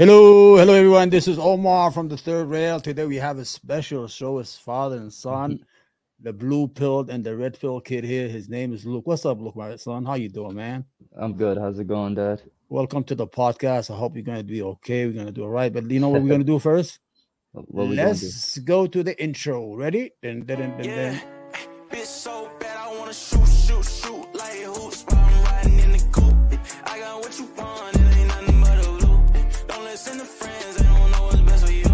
Hello everyone, this is Omar from the Third Rail. Today we have a special show. It's father and son, the blue pilled and the red pilled kid here. His name is Luke. What's up, Luke, my son? How you doing, man? I'm good. How's it going, Dad? Welcome to the podcast. I hope you're going to be okay. We're going to do it right. But you know what we're going to do first? Let's go to the intro. Ready? Then. It's so bad I want to shoot like hoops while I'm riding in the coupe. I got what you want. And the friends, I don't know what's best for you.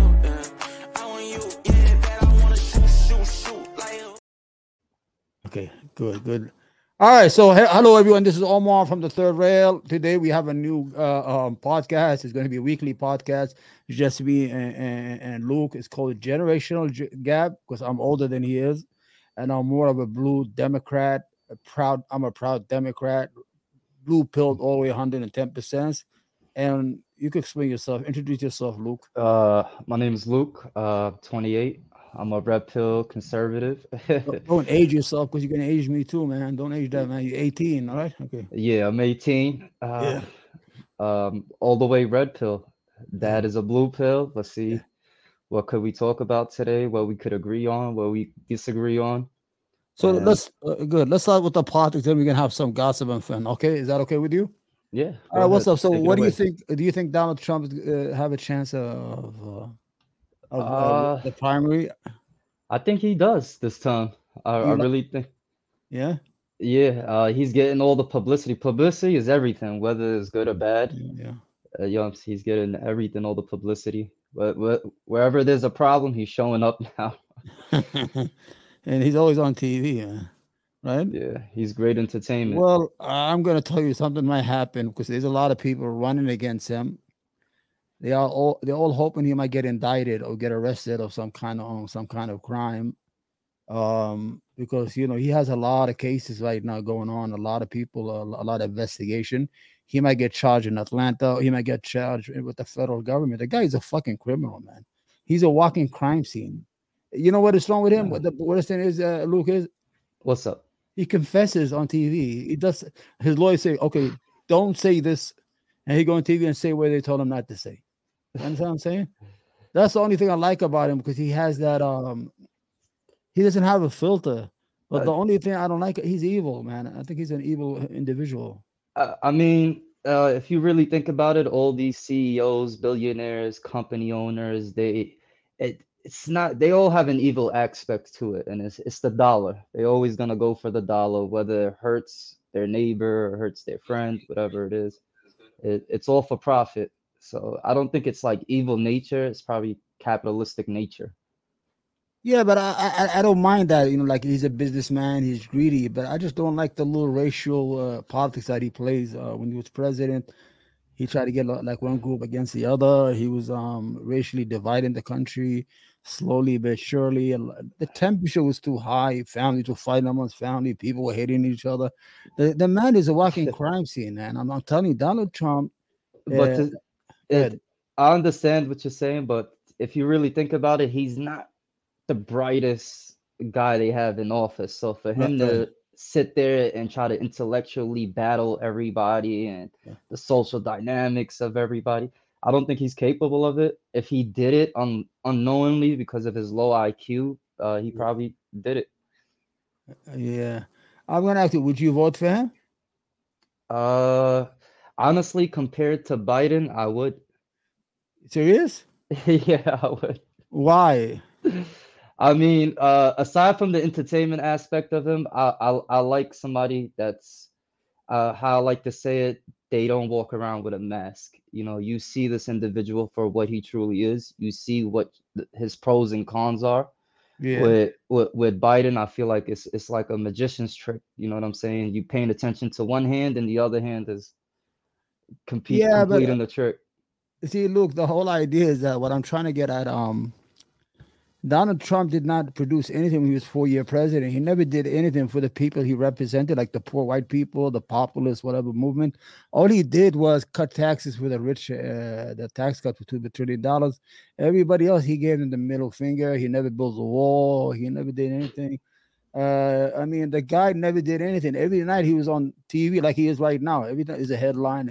I want you, yeah, that I want to shoot like you. Okay, good. All right, so hello everyone. This is Omar from the Third Rail. Today we have a new podcast. It's going to be a weekly podcast. It's just me and Luke. It's called Generational Gap because I'm older than he is, and I'm more of a blue Democrat. I'm a proud Democrat, blue pilled all the way 110%. And you can explain yourself. Introduce yourself, Luke. My name is Luke. 28. I'm a red pill conservative. Don't age yourself because you're gonna age me too, man. Don't age that, man. You're 18, all right? Okay. Yeah, I'm 18. All the way red pill. Dad is a blue pill. Let's see, what could we talk about today? What we could agree on? What we disagree on? So let's start with the politics. Then we can have some gossip and fun. Okay, is that okay with you? Yeah. All right. What's up? So, what do you think? Do you think Donald Trump have a chance of the primary? I think he does this time. I really think. Yeah. Yeah. He's getting all the publicity. Publicity is everything, whether it's good or bad. Yeah. He's getting everything, all the publicity. But wherever there's a problem, he's showing up now. And he's always on TV. Man. Right? Yeah, he's great entertainment. Well, I'm going to tell you something might happen because there's a lot of people running against him. They're all hoping he might get indicted or get arrested of some kind of crime, because you know he has a lot of cases right now going on. A lot of people, a lot of investigation. He might get charged in Atlanta. He might get charged with the federal government. The guy is a fucking criminal, man. He's a walking crime scene. You know what is wrong with him? Yeah. What the worst thing is, Luke, is what's up? He confesses on TV. He does. His lawyers say, "Okay, don't say this," and he go on TV and say what they told him not to say. You understand what I'm saying? That's the only thing I like about him because he has that. He doesn't have a filter. But the only thing I don't like, he's evil, man. I think he's an evil individual. I mean, if you really think about it, all these CEOs, billionaires, company owners, it's not, they all have an evil aspect to it, and it's the dollar. They're always gonna go for the dollar, whether it hurts their neighbor or hurts their friend, whatever it is. It's all for profit. So I don't think it's like evil nature. It's probably capitalistic nature. Yeah, but I don't mind that. You know, like he's a businessman, he's greedy, but I just don't like the little racial politics that he plays. When he was president, he tried to get like one group against the other. He was racially dividing the country. Slowly but surely, the temperature was too high. Families were fighting amongst family. People were hating each other. The man is a walking crime scene, man. I'm telling you, Donald Trump. I understand what you're saying, but if you really think about it, he's not the brightest guy they have in office. So for him to sit there and try to intellectually battle everybody and the social dynamics of everybody, I don't think he's capable of it. If he did it unknowingly because of his low IQ, he probably did it. Yeah. I'm going to ask you, would you vote for him? Honestly, compared to Biden, I would. Serious? Yeah, I would. Why? I mean, aside from the entertainment aspect of him, I like somebody that's, how I like to say it, they don't walk around with a mask. You know, you see this individual for what he truly is. You see what his pros and cons are. Yeah. With Biden, I feel like it's like a magician's trick. You know what I'm saying? You paying attention to one hand and the other hand is completing the trick. See, look, the whole idea is that what I'm trying to get at, Donald Trump did not produce anything when he was 4-year president. He never did anything for the people he represented, like the poor white people, the populist, whatever movement. All he did was cut taxes for the rich, the tax cut for $2 trillion. Everybody else, he gave them the middle finger. He never built a wall. He never did anything. I mean, the guy never did anything. Every night he was on TV like he is right now. Every night is a headline.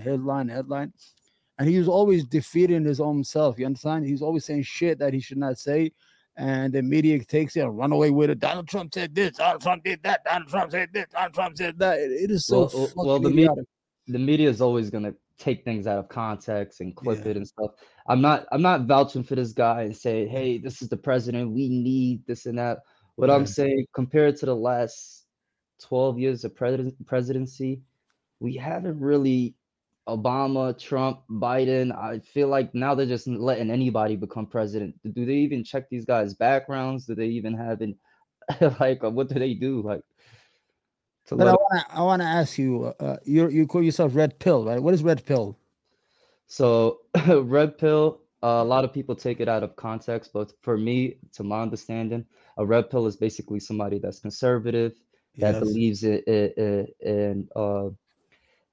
And he was always defeating his own self. You understand? He's always saying shit that he should not say. And the media takes it and run away with it. Donald Trump said this. Donald Trump did that. Donald Trump said this. Donald Trump said that. It is so the media is always going to take things out of context and clip it and stuff. I'm not vouching for this guy and say, hey, this is the president. We need this and that. What I'm saying, compared to the last 12 years of presidency, we haven't really Obama, Trump, Biden. I feel like now they're just letting anybody become president. Do they even check these guys' backgrounds? Do they even have an what do they do? I want to ask you. You call yourself red pill, right? What is red pill? So red pill. A lot of people take it out of context, but for me, to my understanding, a red pill is basically somebody that's conservative, that believes in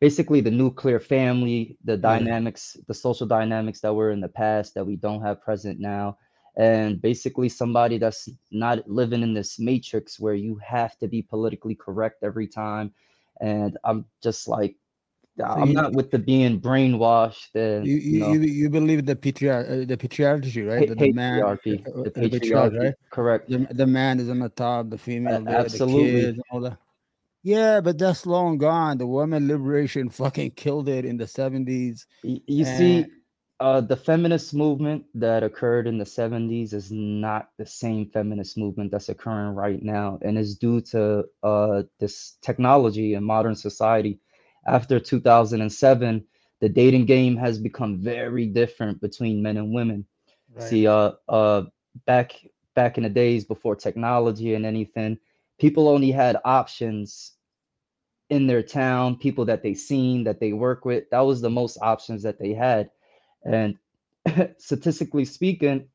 basically the nuclear family, the dynamics, the social dynamics that were in the past that we don't have present now. And basically somebody that's not living in this matrix where you have to be politically correct every time. And I'm just like, I'm not with the being brainwashed. And, you believe the patriarchy, right? The patriarchy, right? Correct. The man is on the top, the female, absolutely. The kids, all that. Yeah, but that's long gone. The woman liberation fucking killed it in the 70s. You see, the feminist movement that occurred in the 70s is not the same feminist movement that's occurring right now. And it's due to this technology and modern society. After 2007, the dating game has become very different between men and women. Right. See, back in the days before technology and anything, people only had options in their town, people that they seen, that they work with. That was the most options that they had. And statistically speaking,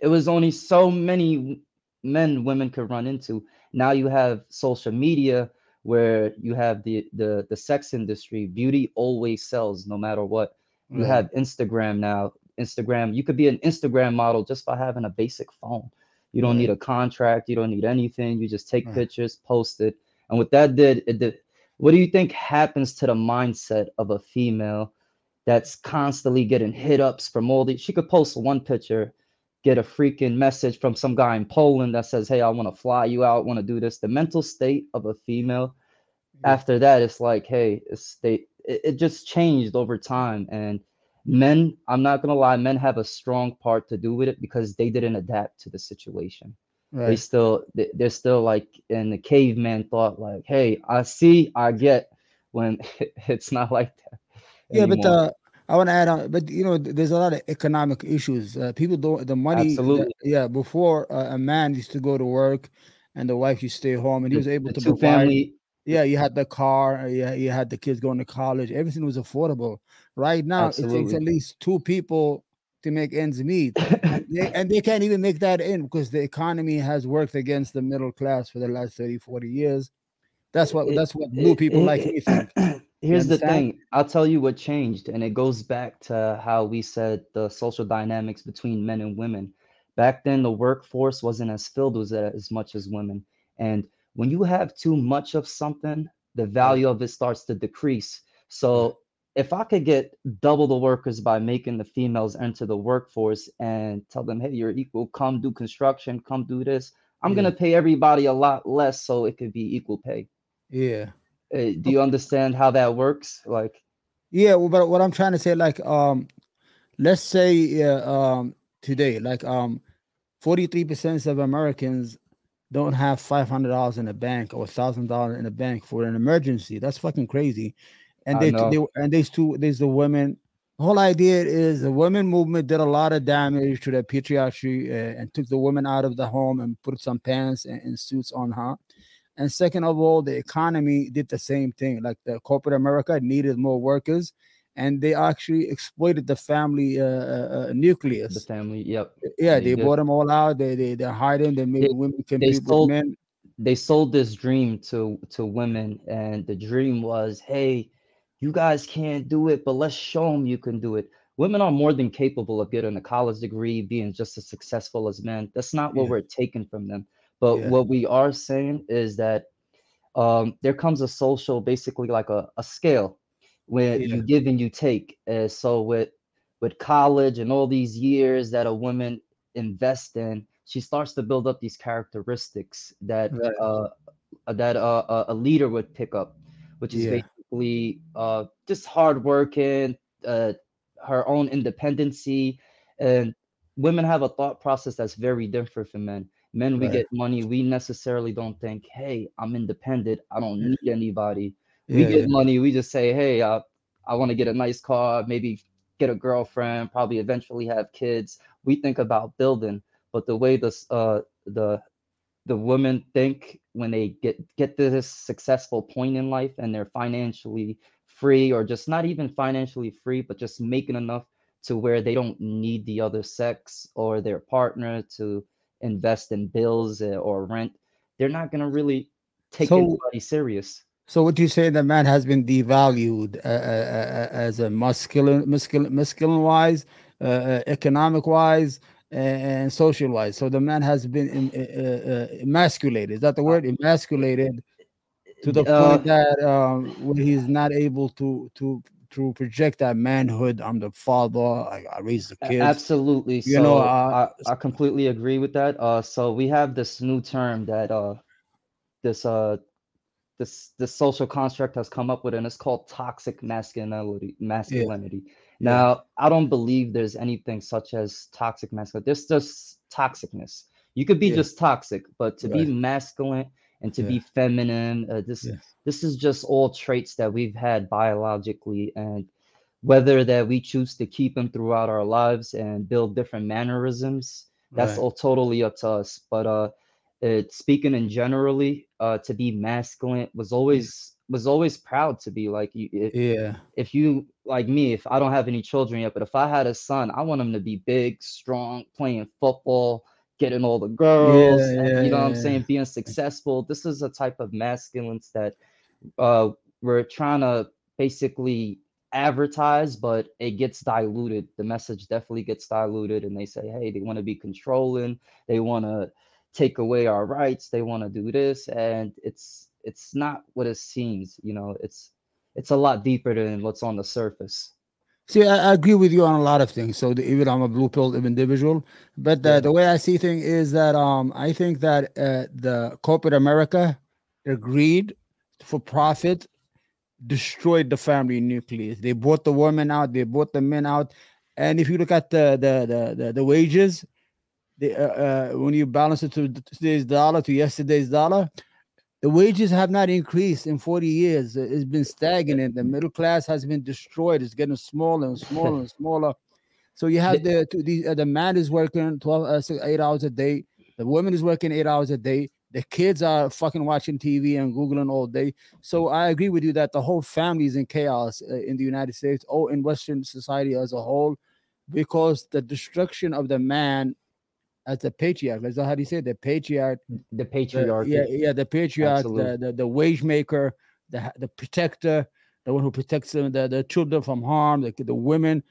it was only so many men women could run into. Now you have social media, where you have the sex industry. Beauty always sells no matter what. You have Instagram now. Instagram, you could be an Instagram model just by having a basic phone. You don't need a contract. You don't need anything. You just take pictures, post it. And what that did, what do you think happens to the mindset of a female that's constantly getting hit ups from all these? She could post one picture, get a freaking message from some guy in Poland that says, hey, I want to fly you out, want to do this. The mental state of a female after that, it's like, hey, it just changed over time. And men, I'm not going to lie, men have a strong part to do with it because they didn't adapt to the situation. Right. They're still like in the caveman thought, like, hey, I see, I get, when it's not like that anymore. Yeah, but I want to add on, but there's a lot of economic issues. People don't, the money. Absolutely. Before a man used to go to work, and the wife used to stay home, and he was able to provide. Family. Yeah, you had the car. Yeah, you had the kids going to college. Everything was affordable. Right now, Absolutely. It takes at least two people to make ends meet, and they can't even make that end because the economy has worked against the middle class for the last 30, 40 years. That's what blue people like me think. Here's the thing. I'll tell you what changed, and it goes back to how we said the social dynamics between men and women. Back then, the workforce wasn't as filled with as much as women. And when you have too much of something, the value of it starts to decrease. So if I could get double the workers by making the females enter the workforce and tell them, hey, you're equal, come do construction, come do this, I'm going to pay everybody a lot less so it could be equal pay. Yeah. Do you understand how that works? Like, yeah, well, but what I'm trying to say, like, let's say today, like, 43% of Americans don't have $500 in a bank or $1,000 in a bank for an emergency. That's fucking crazy. And there's the women. The whole idea is the women movement did a lot of damage to the patriarchy and took the women out of the home and put some pants and suits on her. And second of all, the economy did the same thing. Like the corporate America needed more workers, and they actually exploited the family nucleus. The family, yep. Yeah, they bought them all out. They hired them. They made women compete with men. They sold this dream to women, and the dream was, hey, you guys can't do it, but let's show them you can do it. Women are more than capable of getting a college degree, being just as successful as men. That's not what we're taking from them. But what we are saying is that there comes a social, basically like a scale. where you give and you take. And so with college and all these years that a woman invests in, she starts to build up these characteristics that a leader would pick up, which is basically just hardworking, her own independency. And women have a thought process that's very different from men. Men, we get money. We necessarily don't think, hey, I'm independent. I don't need anybody. We get money. We just say, hey, I want to get a nice car, maybe get a girlfriend, probably eventually have kids. We think about building. But the way the women think when they get to this successful point in life and they're financially free, or just not even financially free, but just making enough to where they don't need the other sex or their partner to invest in bills or rent, they're not going to really take anybody serious. So would you say that man has been devalued as a masculine-wise, economic-wise, and social-wise? So the man has been emasculated. Is that the word? Emasculated to the point that when he's not able to project that manhood. I'm the father. I raised the kids. Absolutely. I completely agree with that. So we have this new term that this social construct has come up with, and it's called toxic masculinity. Yeah. Now, I don't believe there's anything such as toxic masculinity. There's just toxicness. You could be just toxic, but to be masculine and to be feminine, this is just all traits that we've had biologically, and whether that we choose to keep them throughout our lives and build different mannerisms, that's all totally up to us. But speaking in generally, to be masculine was always proud to be like you. If you like me, if I don't have any children yet, but if I had a son, I want him to be big, strong, playing football, getting all the girls, and you know what I'm saying, being successful. This is a type of masculines that we're trying to basically advertise, but it gets diluted. The message definitely gets diluted, and they say, hey, they want to be controlling, they want to take away our rights, they want to do this, and it's not what it seems. You know, it's a lot deeper than what's on the surface. See, I agree with you on a lot of things. So even I'm a blue-pilled individual, but the way I see things is that I think that the corporate America, their greed for profit, destroyed the family nucleus. They bought the women out, they bought the men out, and if you look at the wages, when you balance it to today's dollar to yesterday's dollar, the wages have not increased in 40 years. It's been stagnant. The middle class has been destroyed. It's getting smaller and smaller and smaller. So you have the man is working 8 hours a day. The woman is working 8 hours a day. The kids are fucking watching TV and Googling all day. So I agree with you that the whole family is in chaos in the United States or in Western society as a whole, because the destruction of the man as the patriarch, that's how do you say it? The patriarchy. The patriarch, the wage maker, the protector, the one who protects the children from harm, the women.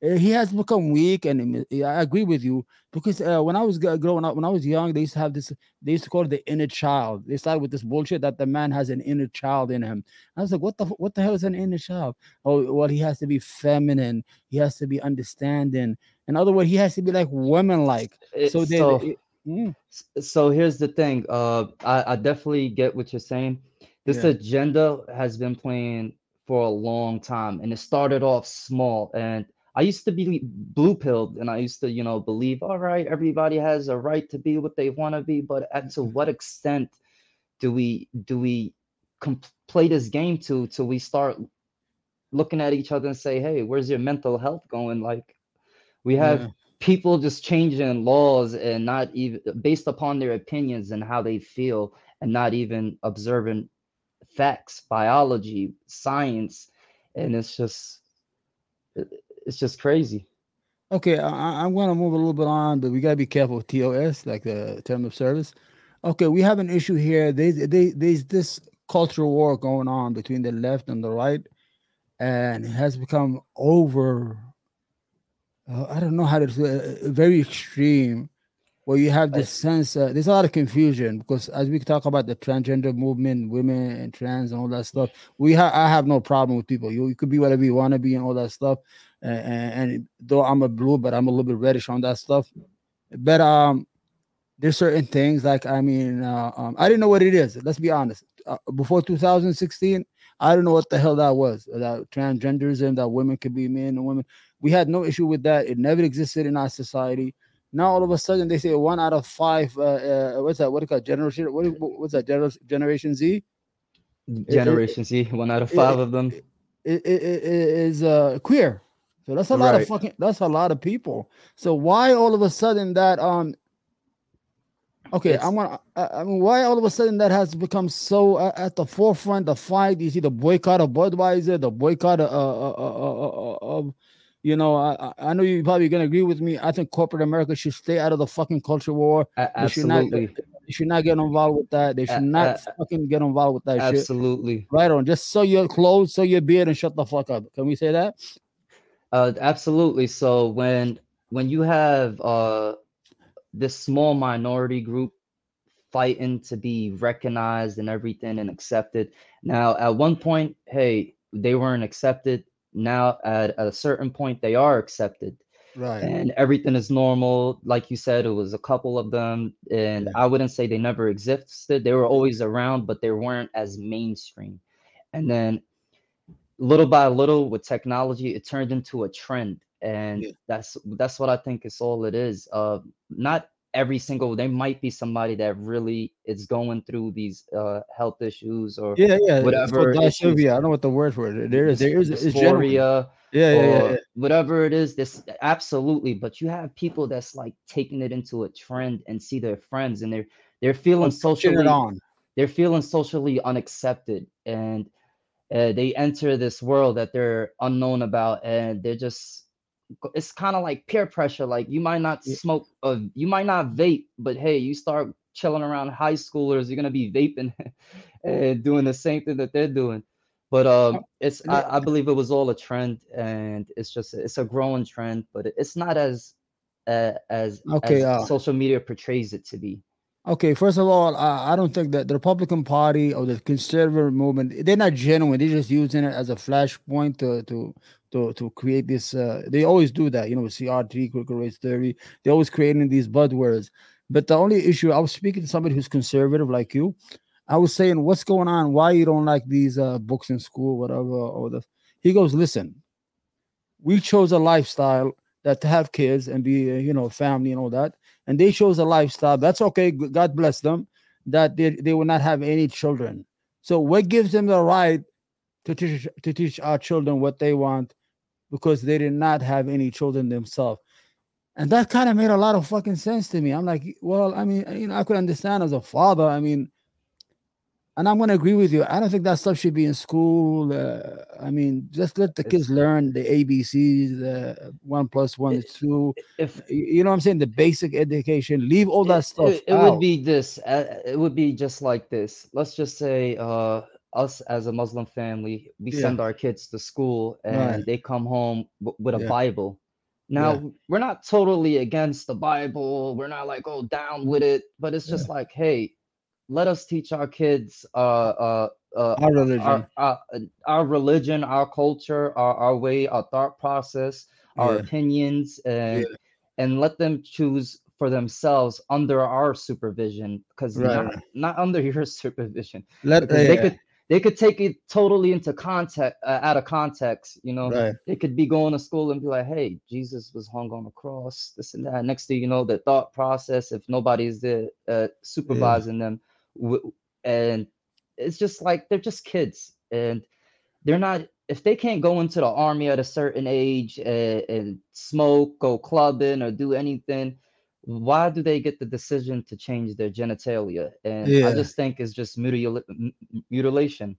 He has become weak, and I agree with you, because when I was growing up, when I was young, they used to have this. They used to call it the inner child. They started with this bullshit that the man has an inner child in him. I was like, what the hell is an inner child? Oh, well, he has to be feminine. He has to be understanding. In other words, he has to be like woman-like. So here's the thing. I definitely get what you're saying. This agenda has been playing for a long time, and it started off small. And I used to be blue-pilled, and I used to, believe, all right, everybody has a right to be what they want to be. But to what extent do we play this game till we start looking at each other and say, hey, where's your mental health going? Like, we have people just changing laws and not even based upon their opinions and how they feel, and not even observing facts, biology, science. And it's just crazy. Okay, I'm going to move a little bit on, but we got to be careful with TOS, like the term of service. Okay, we have an issue here. There's this cultural war going on between the left and the right, and it has become I don't know how to say, very extreme. where you have this sense, there's a lot of confusion, because as we talk about the transgender movement, women and trans and all that stuff, I have no problem with people. You could be whatever you want to be and all that stuff. And though I'm a blue, but I'm a little bit reddish on that stuff. But there's certain things, like, I mean, I didn't know what it is. Let's be honest. Before 2016, I don't know what the hell that was. That transgenderism, that women could be men and women. We had no issue with that. It never existed in our society. Now all of a sudden they say 1 out of 5. What's that? What do you call generation? What's that? Generation Z. Generation Z. 1 out of 5 of them is queer. So that's a lot of fucking. That's a lot of people. So why all of a sudden that Okay, yes. I mean, why all of a sudden that has become so at the forefront of the fight? You see the boycott of Budweiser, the boycott of you know, I know you're probably gonna agree with me. I think corporate America should stay out of the fucking culture war. Absolutely, they should not get involved with that. They should not fucking get involved with that. Absolutely, shit. Right on. Just sew your clothes, sew your beard, and shut the fuck up. Can we say that? Absolutely. So when you have this small minority group fighting to be recognized and everything and accepted. Now, at one point, hey, they weren't accepted. Now, at a certain point, they are accepted. Right. And everything is normal. Like you said, it was a couple of them. And I wouldn't say they never existed. They were always around, but they weren't as mainstream. And then little by little with technology, it turned into a trend. And that's what I think is all it is. Not every single, there might be somebody that really is going through these health issues or whatever. I don't know what the word for it. There is dysphoria, whatever it is. This absolutely, but you have people that's like taking it into a trend and see their friends and they're feeling they're feeling socially unaccepted and they enter this world that they're unknown about and they're just. It's kind of like peer pressure. Like you might not smoke, you might not vape, but hey, you start chilling around high schoolers, you're gonna be vaping and doing the same thing that they're doing. But I believe it was all a trend, and it's a growing trend, but it's not as social media portrays it to be. Okay, first of all, I don't think that the Republican Party or the conservative movement, they're not genuine. They're just using it as a flashpoint to create this. They always do that, you know, with CRT, critical race theory. They're always creating these buzzwords. But the only issue, I was speaking to somebody who's conservative like you. I was saying, what's going on? Why you don't like these books in school, whatever? He goes, listen, we chose a lifestyle that to have kids and be, you know, family and all that. And they chose a lifestyle. That's okay. God bless them that they will not have any children. So what gives them the right to teach our children what they want because they did not have any children themselves? And that kind of made a lot of fucking sense to me. I'm like, well, I mean, you know, I could understand as a father. I mean, and I'm going to agree with you. I don't think that stuff should be in school. I mean, just let the kids learn the ABCs, 1 + 1 is 2. You know what I'm saying? The basic education. Leave all that stuff out. It would be this. It would be just like this. Let's just say us as a Muslim family, we send our kids to school and they come home with a Bible. Now, we're not totally against the Bible. We're not like, oh, down with it. But it's just like, hey, let us teach our kids our religion, our religion, our culture, our way, our thought process, our opinions, and let them choose for themselves under our supervision, because not under your supervision. They could take it totally into context, out of context. You know, they could be going to school and be like, "Hey, Jesus was hung on the cross, this and that." Next thing you know, the thought process, if nobody's there supervising them. And it's just like they're just kids, and they're not. If they can't go into the army at a certain age and smoke, go clubbing, or do anything, why do they get the decision to change their genitalia? And I just think it's just mutilation.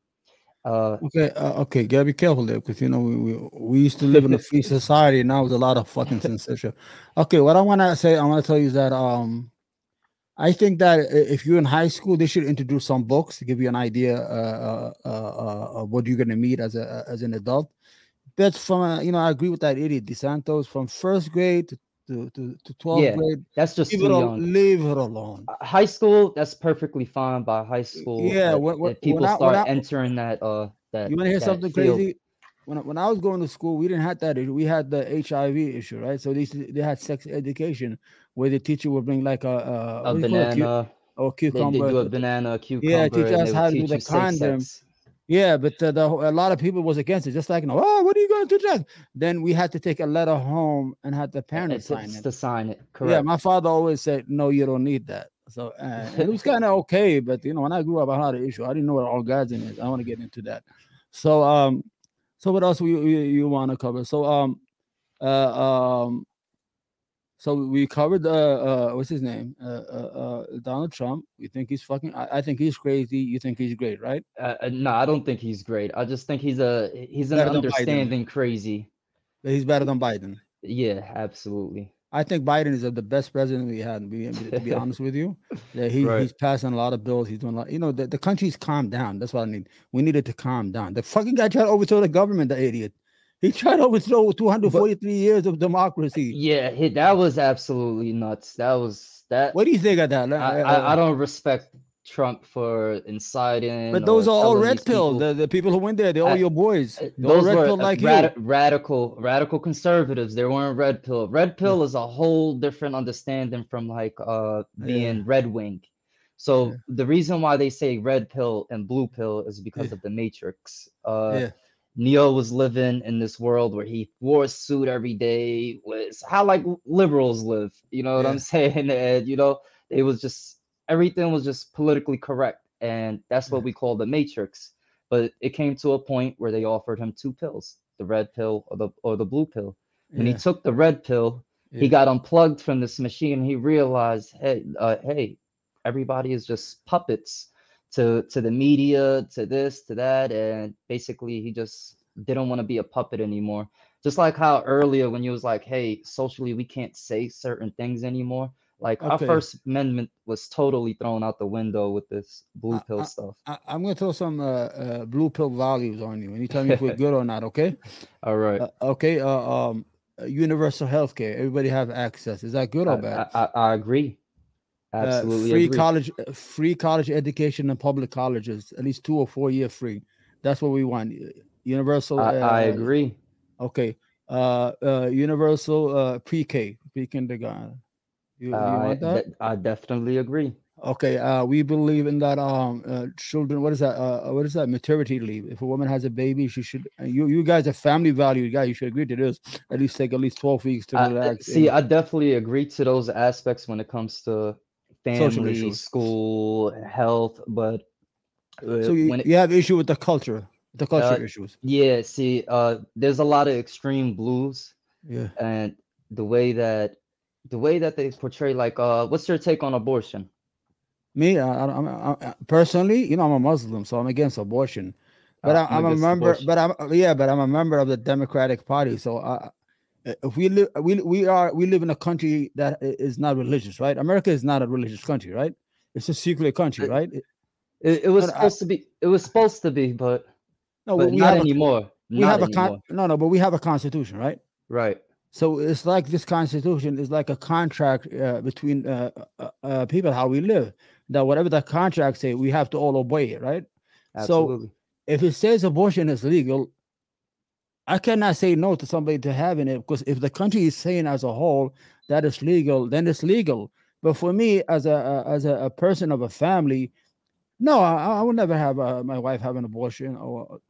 Okay, gotta be careful there, because you know we used to live in a free society, and now there's a lot of fucking censorship. Okay, what I want to say, I want to tell you is that I think that if you're in high school, they should introduce some books to give you an idea of what you're going to meet as an adult. But I agree with that idiot DeSantis, from first grade to 12th grade. That's just leave her alone. High school, that's perfectly fine. By high school, people start entering that. You want to hear something crazy? When I was going to school, we didn't have that issue. We had the HIV issue, right? So they had sex education where the teacher would bring like a banana or cucumber. They do a banana, cucumber. Yeah, teach us how to do the condom. Yeah, but a lot of people was against it. Just like, what are you going to do? Then we had to take a letter home and had the parents sign it. Correct. Yeah, my father always said, no, you don't need that. So it was kind of okay. But, when I grew up, I had an issue. I didn't know what orgasm is. I want to get into that. So, so what else you want to cover? So so we covered what's his name? Donald Trump. We think he's fucking. I think he's crazy. You think he's great, right? No, I don't think he's great. I just think he's an understanding crazy. He's better than Biden. Yeah, absolutely. I think Biden is the best president we had. To be honest with you, he's passing a lot of bills. He's doing a lot. The country's calmed down. That's what I need. We needed to calm down. The fucking guy tried to overthrow the government. The idiot. He tried to overthrow 243 years of democracy. Yeah, that was absolutely nuts. That was that. What do you think of that? I don't respect Trump for inciting. But those are all red pill. The people who went there, they're all your boys. Those were like radical conservatives. They weren't red pill. Red pill is a whole different understanding from like being red wing. So the reason why they say red pill and blue pill is because of the Matrix. Neo was living in this world where he wore a suit every day. It's how like liberals live, you know what I'm saying? And it was just everything was just politically correct, and that's what we call the Matrix. But it came to a point where they offered him two pills, the red pill or the blue pill. When he took the red pill, he got unplugged from this machine. He realized, hey, everybody is just puppets to the media, to this, to that, and basically he just didn't want to be a puppet anymore. Just like how earlier when you was like, hey, socially we can't say certain things anymore. Like our First Amendment was totally thrown out the window with this blue pill stuff. I'm gonna throw some blue pill values on you, and you tell me if we're good or not. Okay. All right. Universal healthcare. Everybody have access. Is that good or bad? I agree. Absolutely. Free college education in public colleges, at least 2 or 4 year free. That's what we want. Universal. I agree. Okay. Universal pre-kindergarten. You want that? I definitely agree. Okay. We believe in that. Children. What is that? What is that? Maternity leave. If a woman has a baby, she should. You guys are family valued guys. You should agree to this. At least take at least 12 weeks to relax. I definitely agree to those aspects when it comes to family, school, health, but so you have issue with the culture issues. Yeah, there's a lot of extreme blues. Yeah, and the way that they portray, like, what's your take on abortion? Me, I personally, I'm a Muslim, so I'm against abortion. But I'm a member. Abortion. But I'm a member of the Democratic Party, so I. If we live in a country that is not religious, right? America is not a religious country, right? It's a secular country, right? It was supposed to be, but no, but not anymore. But we have a constitution, right? Right. So it's like this constitution is like a contract between people, how we live. That whatever the contract say, we have to all obey it, right? Absolutely. So if it says abortion is legal, I cannot say no to somebody to having it, because if the country is saying as a whole that it's legal, then it's legal. But for me, as a person of a family, no, I will never have my wife have an abortion or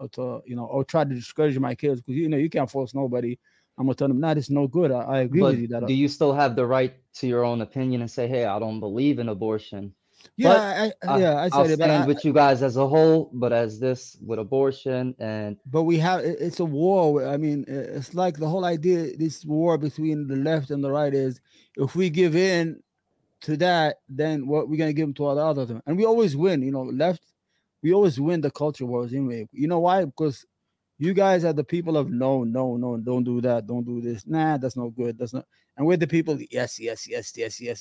try to discourage my kids, because you can't force nobody. I'm gonna tell them that it's no good. I agree with you. That do you still have the right to your own opinion and say, hey, I don't believe in abortion? Yeah, I'll stand with you guys as a whole, but as this with abortion but we have it's a war. I mean, it's like the whole idea, this war between the left and the right is if we give in to that, then what we're gonna give them to all the other them, and we always win. Left, we always win the culture wars anyway. You know why? Because you guys are the people of no, don't do that, don't do this. Nah, that's no good. That's not. And we're the people, yes.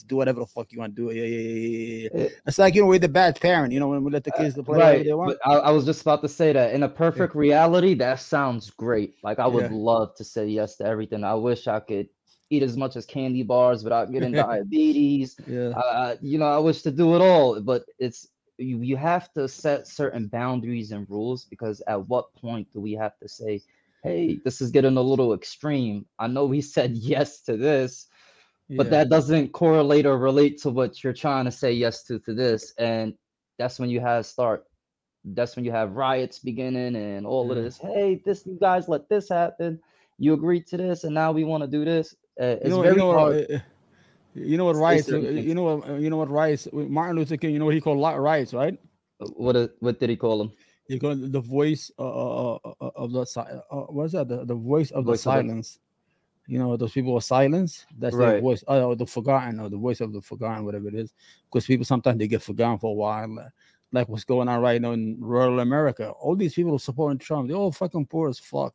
Do whatever the fuck you want to do. Yeah. It's like, we're the bad parent, when we let the kids play whatever they want. I was just about to say that in a perfect reality, that sounds great. Like, I would love to say yes to everything. I wish I could eat as much as candy bars without getting diabetes. Yeah. I wish to do it all, but it's you have to set certain boundaries and rules, because at what point do we have to say, hey, this is getting a little extreme. I know we said yes to this, but that doesn't correlate or relate to what you're trying to say yes to this. And that's when you have riots beginning and all of this. Hey, this, you guys let this happen. You agreed to this, and now we want to do this. It's very hard. You know what riots? Martin Luther King. You know what he called riots, right? What did he call them? He called the voice of the the voice of the silence. You know, those people of silence. That's their voice. Oh, the forgotten, or the voice of the forgotten, whatever it is. Because people sometimes they get forgotten for a while. Like what's going on right now in rural America. All these people supporting Trump. They're all fucking poor as fuck.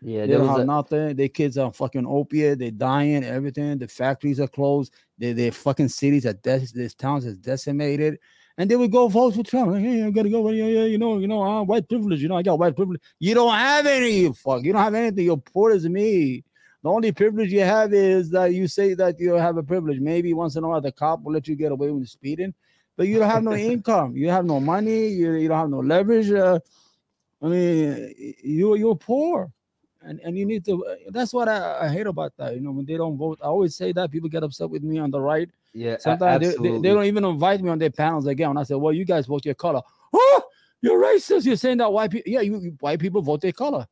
Yeah, they don't have nothing. Their kids are fucking opiate. They're dying. Everything. The factories are closed. Their fucking cities are their towns is decimated. And they would go vote for Trump. Like, hey, I gotta go. White privilege. I got white privilege. You don't have any. You fuck. You don't have anything. You're poor as me. The only privilege you have is that you say that you have a privilege. Maybe once in a while the cop will let you get away with speeding, but you don't have no income. You have no money. You don't have no leverage. You're poor. And you need to. That's what I hate about that. When they don't vote, I always say that people get upset with me on the right. Yeah, sometimes they don't even invite me on their panels again. When I say, "Well, you guys vote your color," oh, you're racist. You're saying that white people. Yeah, white people vote their color,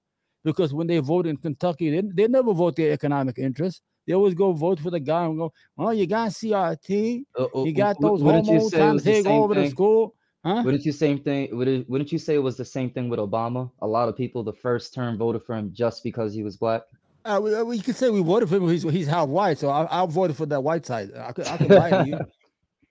because when they vote in Kentucky, they never vote their economic interests. They always go vote for the guy and go, "Well, you got CRT. You got those homo times they go over to school." Huh? Wouldn't you say it was the same thing with Obama? A lot of people the first term voted for him just because he was black. We could say we voted for him. He's half white, so I voted for that white side. I could lie to you.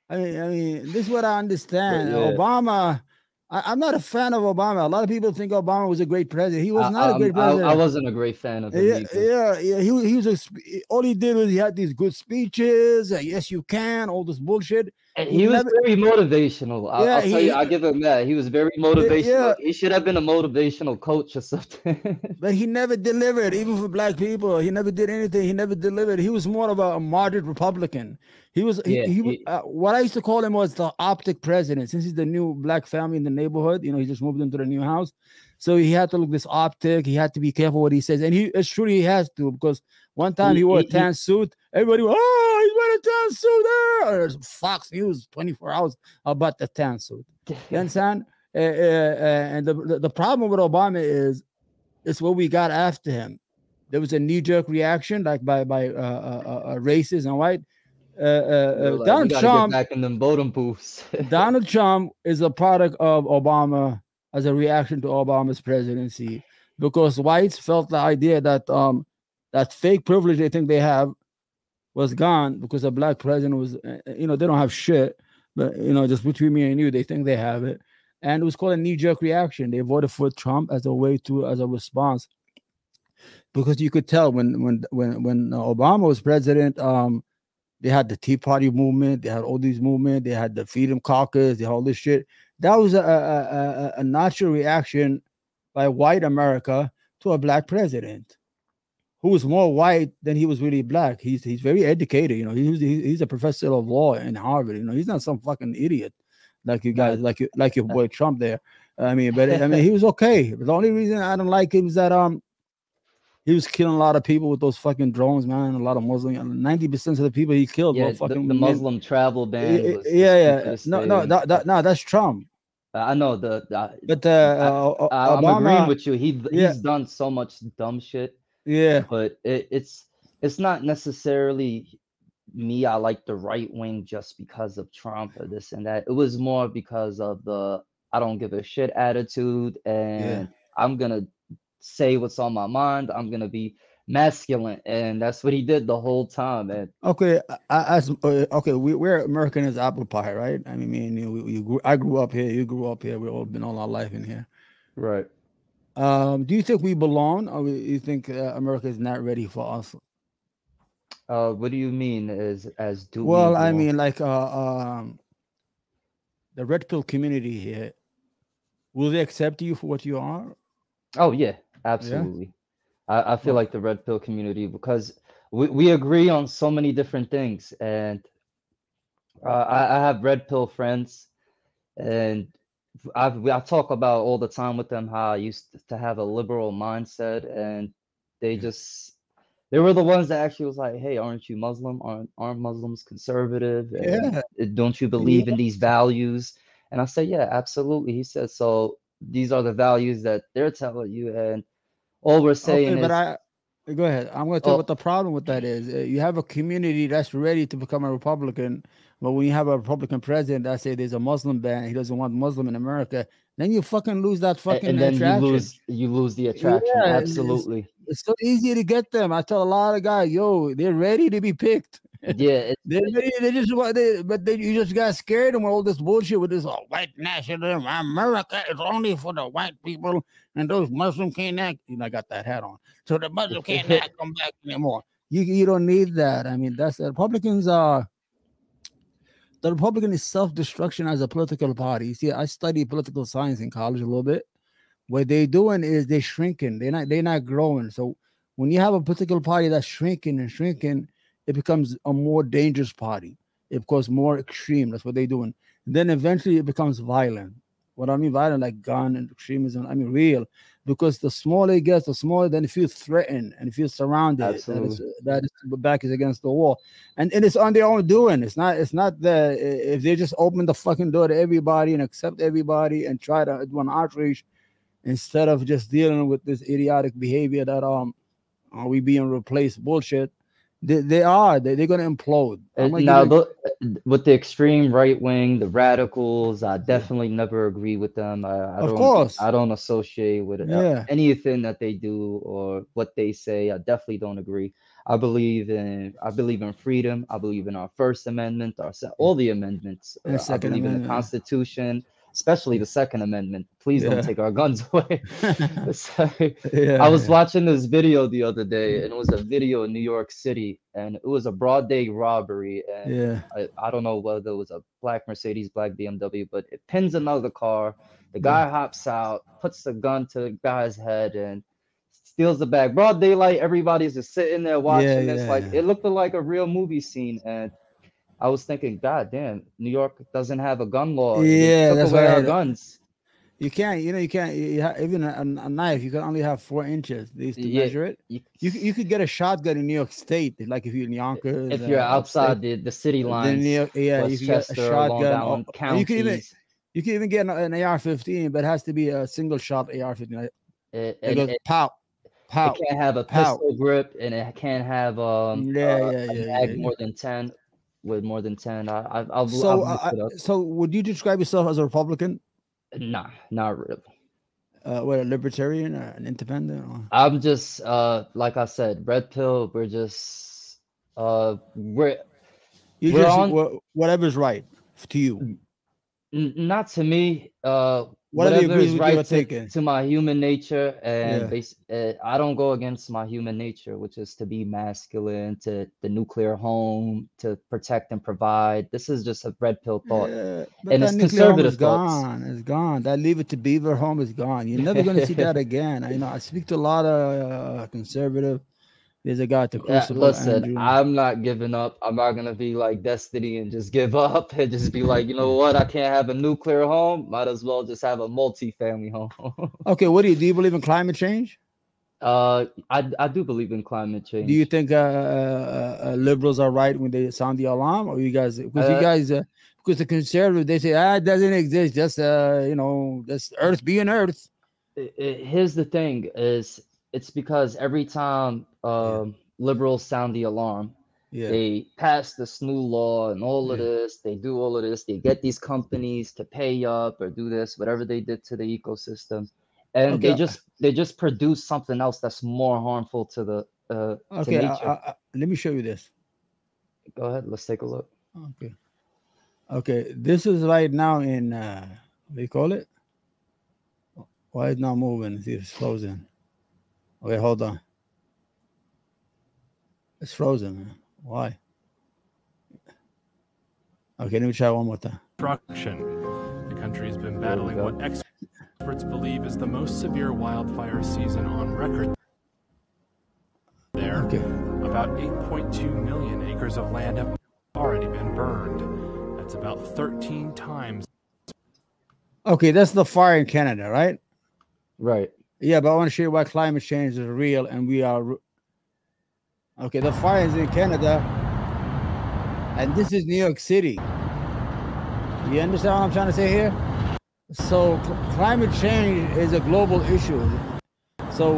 I mean, this is what I understand. Yeah. Obama. I'm not a fan of Obama. A lot of people think Obama was a great president. He was not a great president. I wasn't a great fan of him. Yeah. He was all he did was he had these good speeches. Yes, you can. All this bullshit. And he was very motivational. I'll give him that. He was very motivational. Yeah. He should have been a motivational coach or something. But he never delivered, even for black people. He never did anything. He never delivered. He was more of a martyred Republican. What I used to call him was the optic president. Since he's the new black family in the neighborhood, he just moved into the new house. So he had to look this optic. He had to be careful what he says. And it's true he has to, because one time he wore a tan suit. Everybody went, he's wearing a tan suit. There's Fox News 24 hours about the tan suit. You understand? And the problem with Obama is it's what we got after him. There was a knee-jerk reaction like by racists and white. Donald Trump back in them voting booths. Donald Trump is a product of Obama as a reaction to Obama's presidency, because whites felt the idea that that fake privilege they think they have was gone because a black president was, they don't have shit, but just between me and you, they think they have it, and it was called a knee-jerk reaction. They voted for Trump as a response, because you could tell when Obama was president. They had the Tea Party movement. They had all these movements. They had the Freedom Caucus. They had all this shit. That was a natural reaction by white America to a black president who was more white than he was really black. He's very educated. He's a professor of law in Harvard. He's not some fucking idiot like you guys, like your boy Trump there. He was okay. The only reason I don't like him is that he was killing a lot of people with those fucking drones, man. A lot of Muslims. 90% of the people he killed were fucking the Muslim travel ban. That's Trump. I know I'm agreeing with you. He's done so much dumb shit. Yeah, but it's not necessarily me. I like the right wing just because of Trump or this and that. It was more because of the I don't give a shit attitude, and I'm gonna say what's on my mind. I'm gonna be masculine, and that's what he did the whole time. And we're American as apple pie, right? I grew up here. You grew up here. We've all been all our life in here, right? Do you think we belong, or you think America is not ready for us? What do you mean? The red pill community here. Will they accept you for what you are? Oh yeah. Absolutely. I feel like the red pill community, because we agree on so many different things. And I have red pill friends, and I talk about all the time with them how I used to have a liberal mindset, and they were the ones that actually was like, hey, aren't you Muslim? Aren't Muslims conservative? And don't you believe in these values? And I said, yeah, absolutely. He said, so these are the values that they're telling you, and all we're saying is. Go ahead. I'm going to tell you what the problem with that is. You have a community that's ready to become a Republican, but when you have a Republican president that say there's a Muslim ban, he doesn't want Muslim in America, then you fucking lose that fucking and then attraction. You lose the attraction. Yeah, absolutely. It's so easy to get them. I tell a lot of guys, they're ready to be picked. Yeah, you just got scared and all this bullshit with this white nationalism. America is only for the white people, and those Muslims can't act. I got that hat on, so the Muslims can't come back anymore. You don't need that. I mean, that's the Republican is self-destruction as a political party. You see, I studied political science in college a little bit. What they're doing is they're shrinking. They're not growing. So when you have a political party that's shrinking and shrinking, it becomes a more dangerous party. It becomes more extreme. That's what they're doing. And then eventually it becomes violent. What I mean violent, like gun and extremism, I mean real. Because the smaller it gets, the smaller, then it feels threatened and it feels surrounded. Absolutely. That back is against the wall. And it's on their own doing. It's not that if they just open the fucking door to everybody and accept everybody and try to do an outreach instead of just dealing with this idiotic behavior that are we being replaced bullshit. They're going to implode. With the extreme right wing, the radicals, I definitely never agree with them. I don't associate with anything that they do or what they say. I definitely don't agree. I believe in freedom. I believe in our First Amendment, all the amendments. I believe in the Constitution, especially the Second Amendment. Please don't take our guns away. So, I was watching this video the other day, and it was a video in New York City, and it was a broad day robbery. And I don't know whether it was a black Mercedes, black BMW, but it pins another car. The guy hops out, puts the gun to the guy's head, and steals the bag. Broad daylight, everybody's just sitting there watching this. It looked like a real movie scene, and I was thinking, God damn, New York doesn't have a gun law. Yeah, took away our guns. You can't, even a knife, you can only have 4 inches. They used to measure it. You could get a shotgun in New York State, like if you're in Yonkers. If you're outside the city lines. You can get a shotgun. You can even get an AR-15, but it has to be a single shot AR-15. It goes pow. Pow. It can't have a pistol grip, and it can't have more than 10. With more than 10, so would you describe yourself as a Republican? Nah, not really. What, a libertarian or an independent? Or? I'm just like I said, red pill. We're just whatever's right to you. Not to me. Whatever is right to my human nature, and I don't go against my human nature, which is to be masculine, to the nuclear home, to protect and provide. This is just a red pill thought, and it's conservative thoughts. It's gone. That Leave It to Beaver home is gone. You're never going to see that again. I speak to a lot of conservative. There's a guy to crucify. Listen, Andrew. I'm not giving up. I'm not going to be like Destiny and just give up and just be like, you know what? I can't have a nuclear home. Might as well just have a multi-family home. Okay, do you believe in climate change? I do believe in climate change. Do you think liberals are right when they sound the alarm? Or because the conservatives, they say, it doesn't exist. Just, just Earth being Earth. Here's the thing is, it's because every time liberals sound the alarm, they pass this new law and all of this, they do all of this, they get these companies to pay up or do this, whatever they did to the ecosystem, and they just produce something else that's more harmful to the to nature. Let me show you this. Go ahead, let's take a look. Okay, this is right now in what do you call it? Why it's not moving? It's frozen. Okay, hold on. It's frozen, man. Why? Okay, let me try one more time. Destruction. The country has been battling what experts believe is the most severe wildfire season on record. There. Okay. about 8.2 million acres of land have already been burned. That's about 13 times. Okay, that's the fire in Canada, right? Right. Yeah, but I want to show you why climate change is real and we are... Okay, the fire is in Canada, and this is New York City. You understand what I'm trying to say here? So climate change is a global issue. So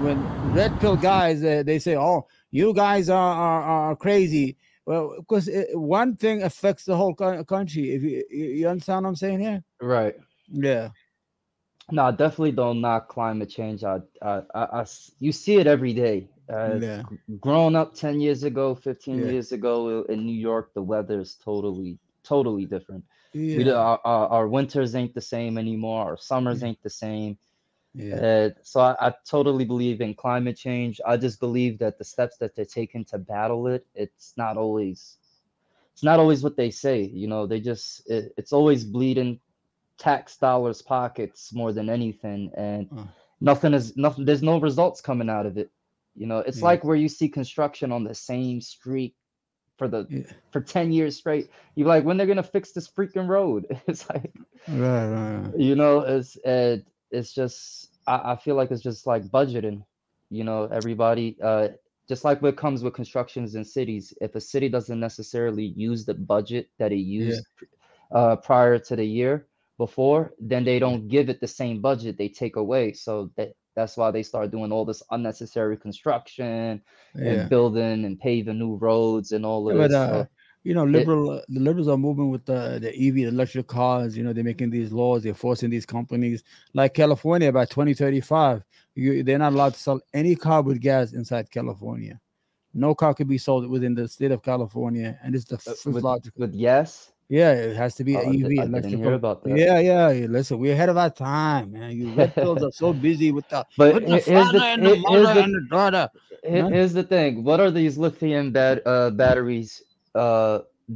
when red pill guys, they say, oh, you guys are crazy. Well, because one thing affects the whole country. If you understand what I'm saying here? Right. Yeah. No, I definitely don't knock climate change. You see it every day. Growing up 10 years ago, 15 years ago in New York, the weather is totally different. Yeah. We our winters ain't the same anymore. Our summers ain't the same. Yeah. So I totally believe in climate change. I just believe that the steps that they're taking to battle it, it's not always what they say. You know, they just it's always bleeding tax dollars pockets more than anything, and nothing. There's no results coming out of it. You know, it's like where you see construction on the same street for 10 years straight. You're like, when they're gonna fix this freaking road? It's like, right. You know, it's just, I feel like it's just like budgeting. You know, everybody, just like what comes with constructions in cities. If a city doesn't necessarily use the budget that it used prior to the year before, then they don't give it the same budget. They take away. So that's why they start doing all this unnecessary construction and building and paving new roads and all of this. So you know, the liberals are moving with the EV, electric cars. You know, they're making these laws. They're forcing these companies, like California, by 2035, they're not allowed to sell any car with gas inside California. No car could be sold within the state of California, and it's the fifth logical. With yes. Yeah, it has to be an EV. I didn't hear about that. Yeah. Listen, we're ahead of our time, man. You red pills are so busy with the father and the mother and the daughter. Here's the thing: what are these lithium batteries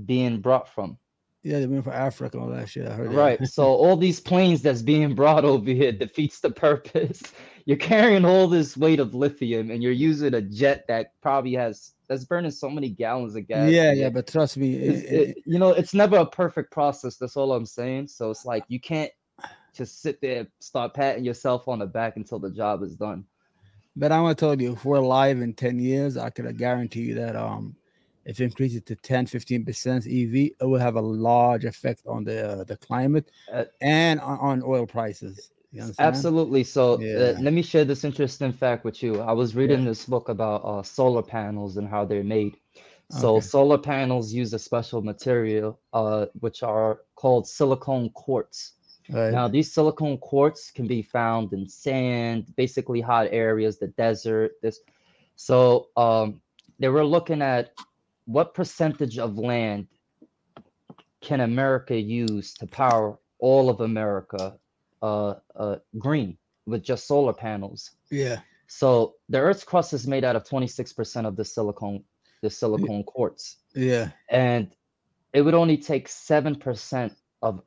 being brought from? Yeah, they're being from Africa and all that shit. I heard. Right. So all these planes that's being brought over here defeats the purpose. You're carrying all this weight of lithium, and you're using a jet that probably has. That's burning so many gallons of gas. Yeah, but trust me. You know, it's never a perfect process. That's all I'm saying. So it's like you can't just sit there and start patting yourself on the back until the job is done. But I want to tell you, if we're alive in 10 years, I could guarantee you that if it increases to 10-15% EV, it will have a large effect on the climate and on oil prices. Absolutely. So let me share this interesting fact with you. I was reading this book about solar panels and how they're made. So solar panels use a special material, which are called silicon quartz. Right. Now, these silicon quartz can be found in sand, basically hot areas, the desert. So they were looking at what percentage of land can America use to power all of America green with just solar panels. So the Earth's crust is made out of 26% of the silicon quartz, and it would only take 7% of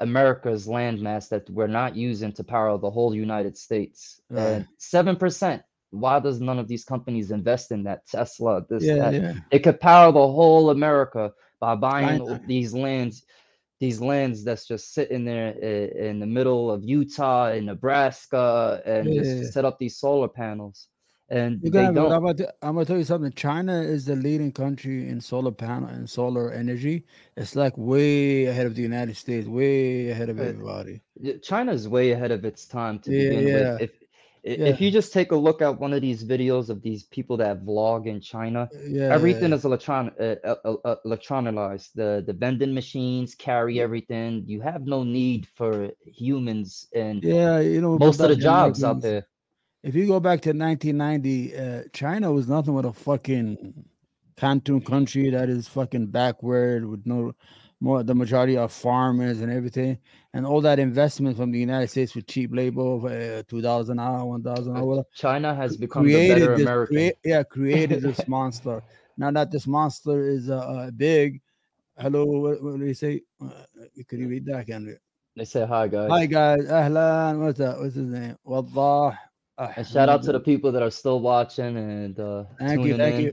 America's land mass that we're not using to power the whole United States. 7%. Why does none of these companies invest in that? Tesla, it could power the whole America by buying these lands that's just sitting there in the middle of Utah and Nebraska, and just set up these solar panels. And I'm gonna tell you something. China is the leading country in solar panel and solar energy. It's like way ahead of the United States, way ahead of everybody. China is way ahead of its time to begin with. If you just take a look at one of these videos of these people that vlog in China, everything is electronized. The vending machines carry everything. You have no need for humans, and most of the jobs out there. If you go back to 1990, China was nothing but a fucking canton country that is fucking backward with no. The majority are farmers and everything, and all that investment from the United States with cheap labor, $2,000 an hour, $1,000 an hour. China has become America. Created this monster. Now that this monster is big, hello, what do you say? Could you read that? Can they say hi, guys? Hi, guys. Ahlan. What's his name? Wallah. And shout out to the people that are still watching. And thank you.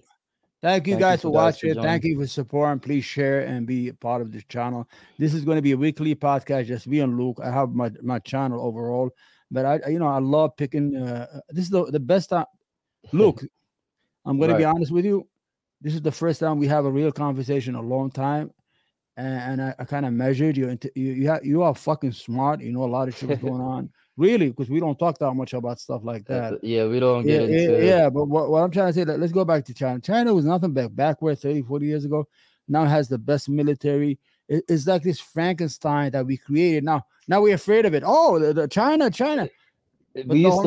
Thank you guys for watching. Thank you for supporting. Please share and be a part of this channel. This is going to be a weekly podcast, just me and Luke. I have my channel overall, but I love picking. This is the best time. Luke, I'm going to be honest with you. This is the first time we have a real conversation in a long time. And I kind of measured you. You are fucking smart. You know a lot of shit going on. Really, because we don't talk that much about stuff like that. Yeah, we don't get into it. Yeah, but what I'm trying to say, let's go back to China. China was nothing backward 30, 40 years ago. Now it has the best military. It's like this Frankenstein that we created. Now we're afraid of it. Oh, the China. But we used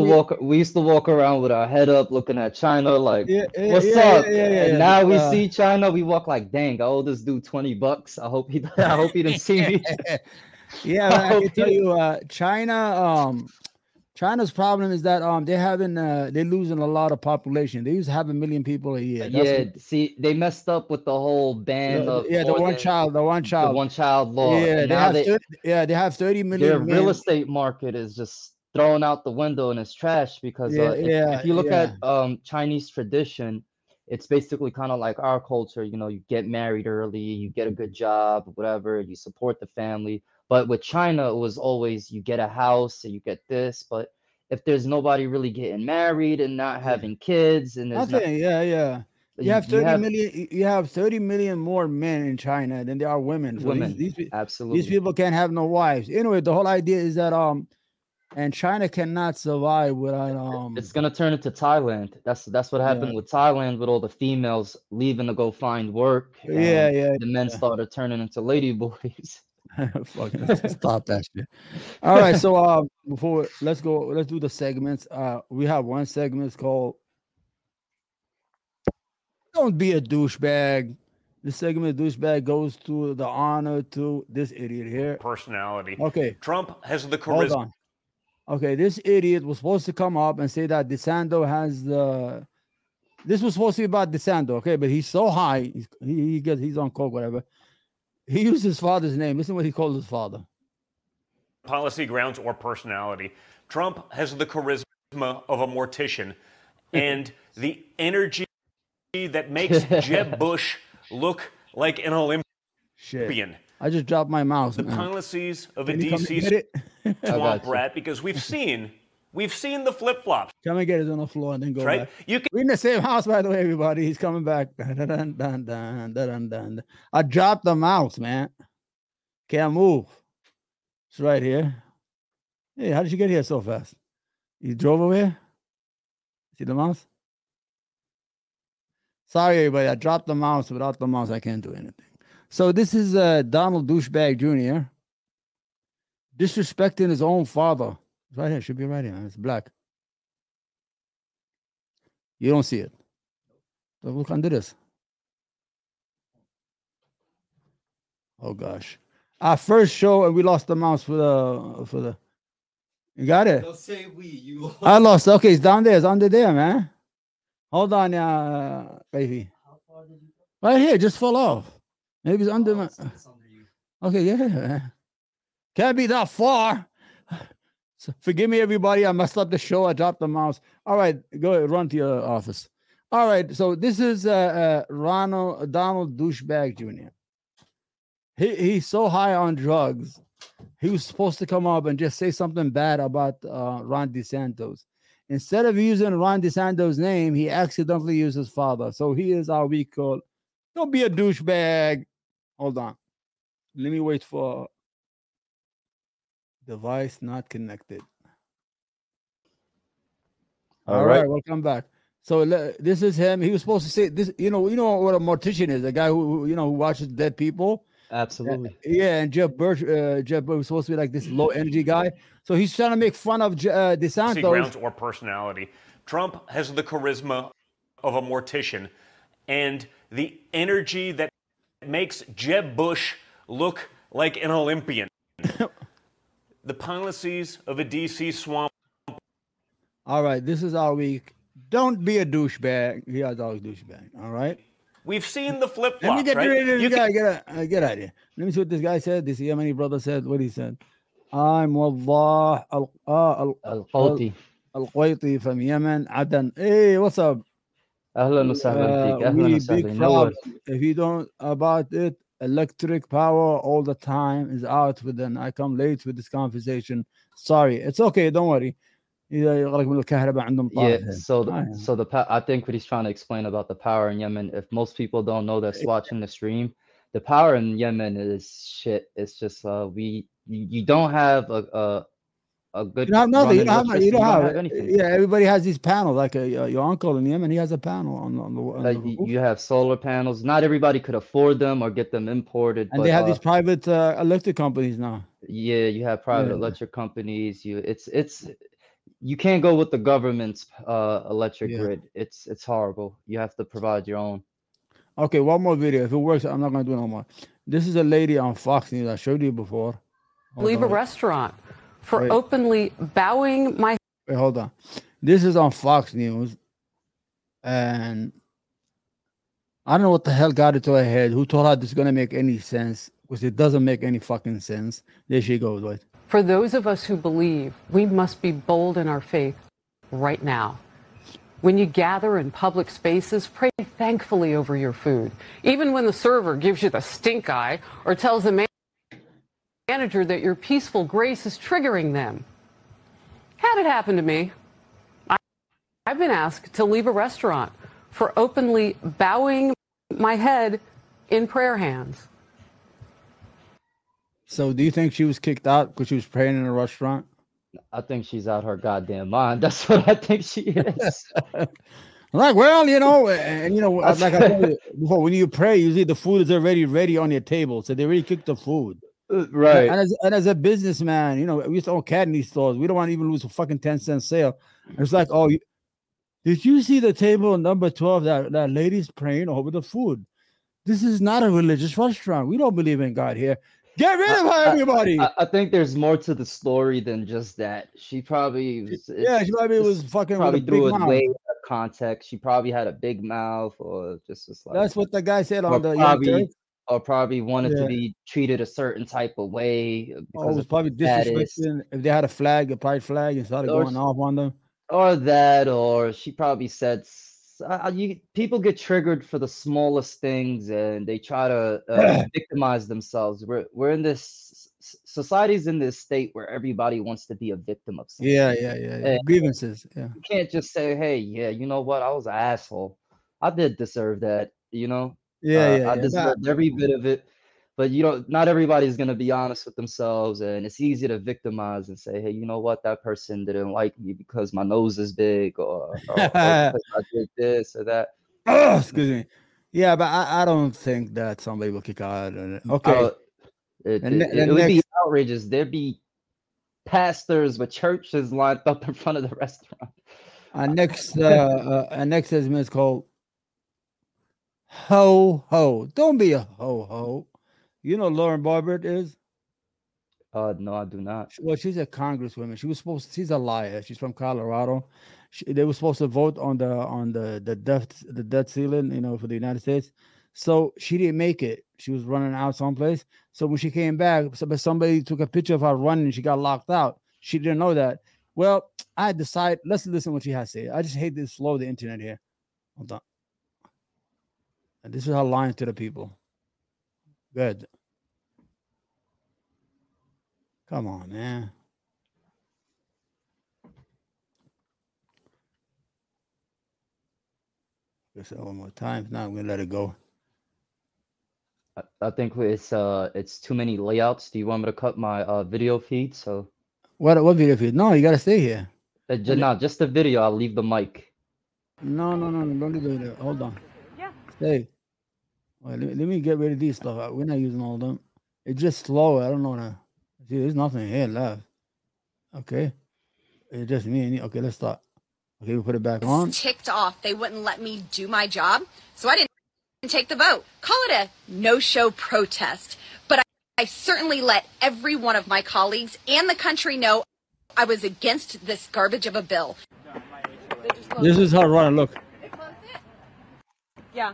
to walk around with our head up looking at China like, what's up? And now we see China, we walk like, dang, I owe this dude $20. I hope he didn't see me. Yeah, man, I can tell you, China. China's problem is that they're losing a lot of population. They used to have 1 million people a year. They messed up with the whole ban of the one child law. Yeah, they have 30 million. Their real estate market is just thrown out the window and it's trash because if you look at Chinese tradition, it's basically kind of like our culture. You know, you get married early, you get a good job, whatever, you support the family. But with China, it was always you get a house and you get this. But if there's nobody really getting married and not having kids, and there's you have 30 million more men in China than there are women. Absolutely, these people can't have no wives. Anyway, the whole idea is that and China cannot survive without It's gonna turn into Thailand. That's what happened with Thailand, with all the females leaving to go find work. The men started turning into lady boys. Fuck that. Stop that shit. All right, so let's do the segments. We have one segment called Don't Be a Douchebag. This segment, Douchebag, goes to the honor to this idiot here. Personality. Okay. Trump has the charisma. Hold on. Okay, this idiot was supposed to come up and say that DeSantis has the... This was supposed to be about DeSantis, okay? But he's so high. He's on coke, whatever. He used his father's name. Listen what he called his father. Policy grounds or personality. Trump has the charisma of a mortician and the energy that makes Jeb Bush look like an Olympian. Shit. I just dropped my mouse. The policies of a D.C. swamp rat, because we've seen the flip-flops. Come and get it on the floor and then go back. We're in the same house, by the way, everybody. He's coming back. I dropped the mouse, man. Can't move. It's right here. Hey, how did you get here so fast? You drove over here? See the mouse? Sorry, everybody. I dropped the mouse. Without the mouse, I can't do anything. So this is Donald Douchebag Jr. disrespecting his own father. It's right here. It should be right here. It's black. You don't see it. So look under this. Oh gosh! Our first show and we lost the mouse for the. You got it. Don't say we. You lost. I lost. Okay, it's down there. It's under there, man. Hold on, baby. How far did you go? Right here, just fell off. Maybe it's under my. It's under you. Okay, yeah. Can't be that far. So forgive me, everybody. I messed up the show. I dropped the mouse. All right, go run to your office. All right, so this is Donald Douchebag Jr. He's so high on drugs. He was supposed to come up and just say something bad about Ron DeSantis. Instead of using Ron DeSantis' name, he accidentally used his father. So he is our we call. Don't be a douchebag. Hold on. Let me wait for device not connected. All right, welcome back. So this is him. He was supposed to say this. You know what a mortician is—a guy who watches dead people. Absolutely. Yeah, and Jeb Bush was supposed to be like this low energy guy. So he's trying to make fun of DeSantis. Grounds or personality. Trump has the charisma of a mortician, and the energy that makes Jeb Bush look like an Olympian. The policies of a D.C. swamp. All right, this is our week. Don't be a douchebag. Yeah, dog douchebag. All right. We've seen the flip flop. Let me get get out of here. Let me see what this guy said. This Yemeni brother said what he said. I'm Allah al-Houthi. القويطي from Yemen, Adan. Hey, what's up? أهلا وسهلا فيك. أهلا وسهلا. If you don't about it, electric power all the time is out with them. I come late with this conversation. Sorry, it's okay. Don't worry. I think what he's trying to explain about the power in Yemen, if most people don't know that's watching the stream, the power in Yemen is shit. It's just you don't have a good. You don't have nothing. You don't have anything. Yeah, everybody has these panels. Like your uncle in Yemen, he has a panel on the you have solar panels. Not everybody could afford them or get them imported. And but, they have these private electric companies now. Yeah, you have private electric companies. You can't go with the government's electric grid. It's horrible. You have to provide your own. Okay, one more video. If it works, I'm not going to do no more. This is a lady on Fox News. I showed you before. Leave a restaurant for openly bowing my... Wait, hold on. This is on Fox News. And I don't know what the hell got into her head. Who told her this is going to make any sense? Because it doesn't make any fucking sense. There she goes, right? For those of us who believe, we must be bold in our faith right now. When you gather in public spaces, pray thankfully over your food. Even when the server gives you the stink eye or tells the manager that your peaceful grace is triggering them. Had it happen to me, I've been asked to leave a restaurant for openly bowing my head in prayer hands. So do you think she was kicked out because she was praying in a restaurant? I think she's out her goddamn mind. That's what I think she is. Like, well, like I told you before, when you pray, usually the food is already ready on your table. So they already cooked the food. Right. And as a businessman, we used to own cat in these stores. We don't want to even lose a fucking 10-cent sale. And it's like, oh, did you see the table number 12 that lady's praying over the food? This is not a religious restaurant. We don't believe in God here. Get rid of her, everybody. I think there's more to the story than just that. She probably was, she probably was fucking probably with a threw big mouth. Way out of context. She probably had a big mouth, or just like that's what the guy said on the probably, or probably wanted to be treated a certain type of way. Or was probably disrespecting if they had a pride flag, and started going off on them. Or that, or she probably said. People get triggered for the smallest things, and they try to victimize themselves. We're in this society's in this state where everybody wants to be a victim of something. Grievances. Yeah, you can't just say, "Hey, you know what? I was an asshole. I did deserve that." I deserved every bit of it. But not everybody's gonna be honest with themselves, and it's easy to victimize and say, "Hey, you know what? That person didn't like me because my nose is big, or because I did this or that." Oh, excuse me. Yeah, but I don't think that somebody will kick out. Okay, it would be outrageous. There'd be pastors with churches lined up in front of the restaurant. Our next segment is called "Ho Ho." Don't be a ho ho. You know Lauren Boebert is? No, I do not. Well, she's a congresswoman. She's a liar. She's from Colorado. They were supposed to vote on the debt ceiling, for the United States. So she didn't make it. She was running out someplace. So when she came back, somebody took a picture of her running. She got locked out. She didn't know that. Well, I decide. Let's listen to what she has to say. I just hate this slow the internet here. Hold on. And this is her line to the people. Good. Come on, man. Just one more time. Now I'm gonna let it go. I think it's too many layouts. Do you want me to cut my video feed? So what video feed? No, you gotta stay here. Just the video. I'll leave the mic. No, don't leave the video. Hold on. Yeah. Stay. Let me get rid of these stuff. We're not using all of them. It's just slow. I don't know. See, there's nothing here left. Okay. It's just me and you. Okay, let's start. Okay, we put it back on. Ticked off. They wouldn't let me do my job, so I didn't take the vote. Call it a no-show protest. But I certainly let every one of my colleagues and the country know I was against this garbage of a bill. This is how Ryan look. They closed it? Yeah.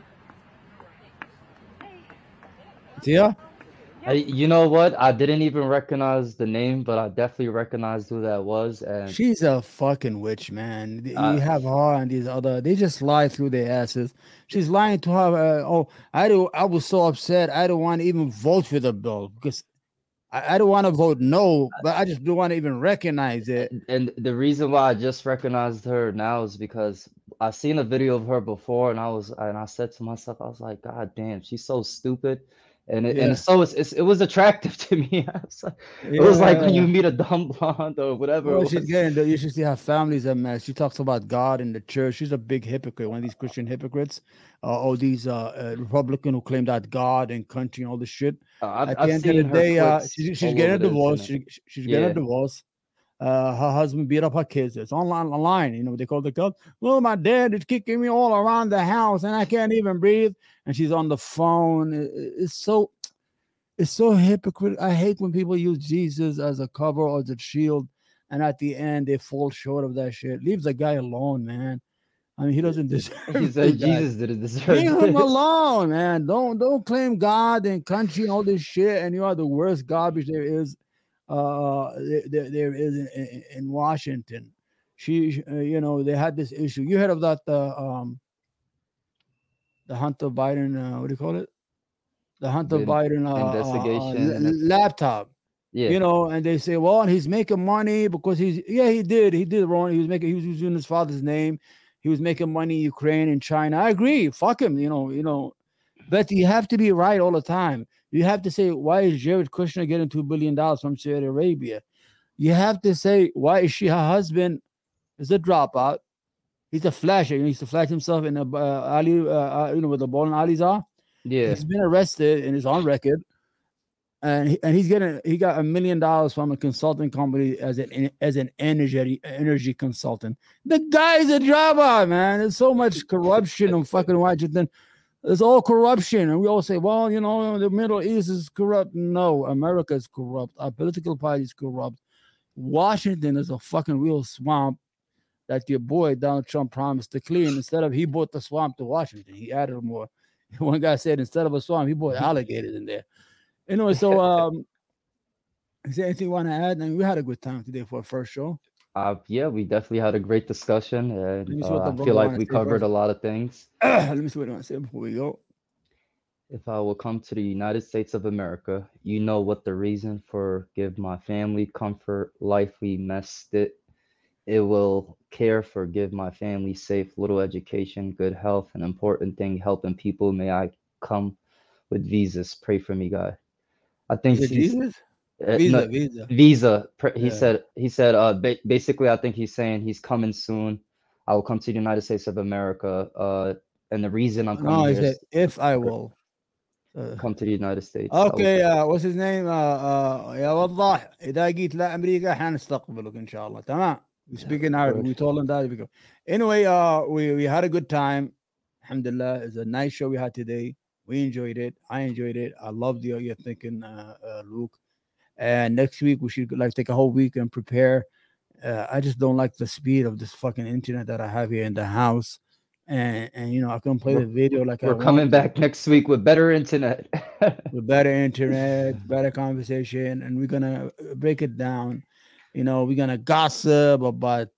Yeah, You know what? I didn't even recognize the name, but I definitely recognized who that was. And she's a fucking witch, man. You have her and these other. They just lie through their asses. She's lying to her. I was so upset. I don't want to even vote for the bill because I don't want to vote no, but I just don't want to even recognize it. And the reason why I just recognized her now is because I've seen a video of her before, and I said to myself, I was like, God damn, she's so stupid. It was attractive to me. It was like when you meet a dumb blonde or whatever. Well, you should see her family's a mess. She talks about God and the church. She's a big hypocrite, one of these Christian hypocrites, or these Republican who claim that God and country and all this shit. At the end of the day, she's getting a divorce. Her husband beat up her kids. It's online. You know what they call the cops? Well, my dad is kicking me all around the house, and I can't even breathe. And she's on the phone. It's so hypocrite. I hate when people use Jesus as a cover or as a shield, and at the end they fall short of that shit. Leave the guy alone, man. I mean, he doesn't deserve it. Jesus didn't deserve it. Leave him alone, man. Don't claim God and country and all this shit, and you are the worst garbage there is. There is in Washington. They had this issue. You heard of that? The Hunter Biden. What do you call it? The Hunter Biden investigation laptop. Yeah. And they say, well, he's making money because he did wrong. He was using his father's name. He was making money in Ukraine and China. I agree. Fuck him. But you have to be right all the time. You have to say, why is Jared Kushner getting $2 billion from Saudi Arabia? You have to say, why is her husband is a dropout? He's a flasher. He used to flash himself in Ali, where the ball and Ali's are. Yeah. He's been arrested and is on record. And he got $1 million from a consulting company as an energy consultant. The guy's a dropout, man. There's so much corruption in fucking Washington. It's all corruption, and we all say, well, the Middle East is corrupt. No, America is corrupt. Our political party is corrupt. Washington is a fucking real swamp that your boy Donald Trump promised to clean. Instead of he bought the swamp to Washington, he added more. One guy said instead of a swamp, he bought alligators in there. Is there anything you want to add? I mean, we had a good time today for our first show. We definitely had a great discussion, and I feel like we covered a lot of things. Let me see what I want to say before we go. If I will come to the United States of America, you know what the reason for give my family comfort, life we messed it. It will care for give my family safe, little education, good health, an important thing, helping people. May I come with visas? Pray for me, God. I think Jesus. Visa. He said. Basically, I think he's saying he's coming soon. I will come to the United States of America. And the reason I'm coming here is if I will come to the United States. Okay. What's his name? يا والله إذا جيت لأمريكا حنستقبلك إن شاء الله. تمام. We speak in Arabic. We told him that. Anyway, we had a good time. Alhamdulillah, it's a nice show we had today. We enjoyed it. I enjoyed it. I loved your thinking, Luke. And next week we should take a whole week and prepare. I just don't like the speed of this fucking internet that I have here in the house, and I can play the video like we're coming back next week with better internet, with better internet, better conversation, and we're gonna break it down. We're gonna gossip about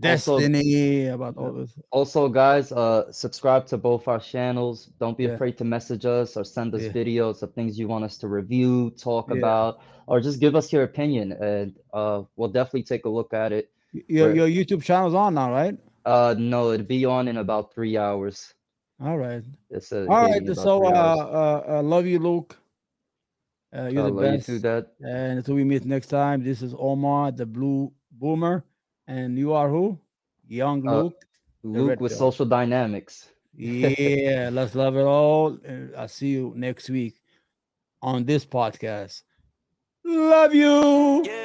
destiny, about all this. Also, guys, subscribe to both our channels. Don't be afraid to message us or send us videos of things you want us to review, talk about, or just give us your opinion, and we'll definitely take a look at it. Your YouTube channel's on now, right? No, it'll be on in about 3 hours. All right. So I love you, Luke. You're the best. You do that. And until we meet next time, this is Omar, the Blue Boomer, and you are who? Young Luke. Luke with Social Dynamics. Yeah, let's love it all. And I'll see you next week on this podcast. Love you. Yeah.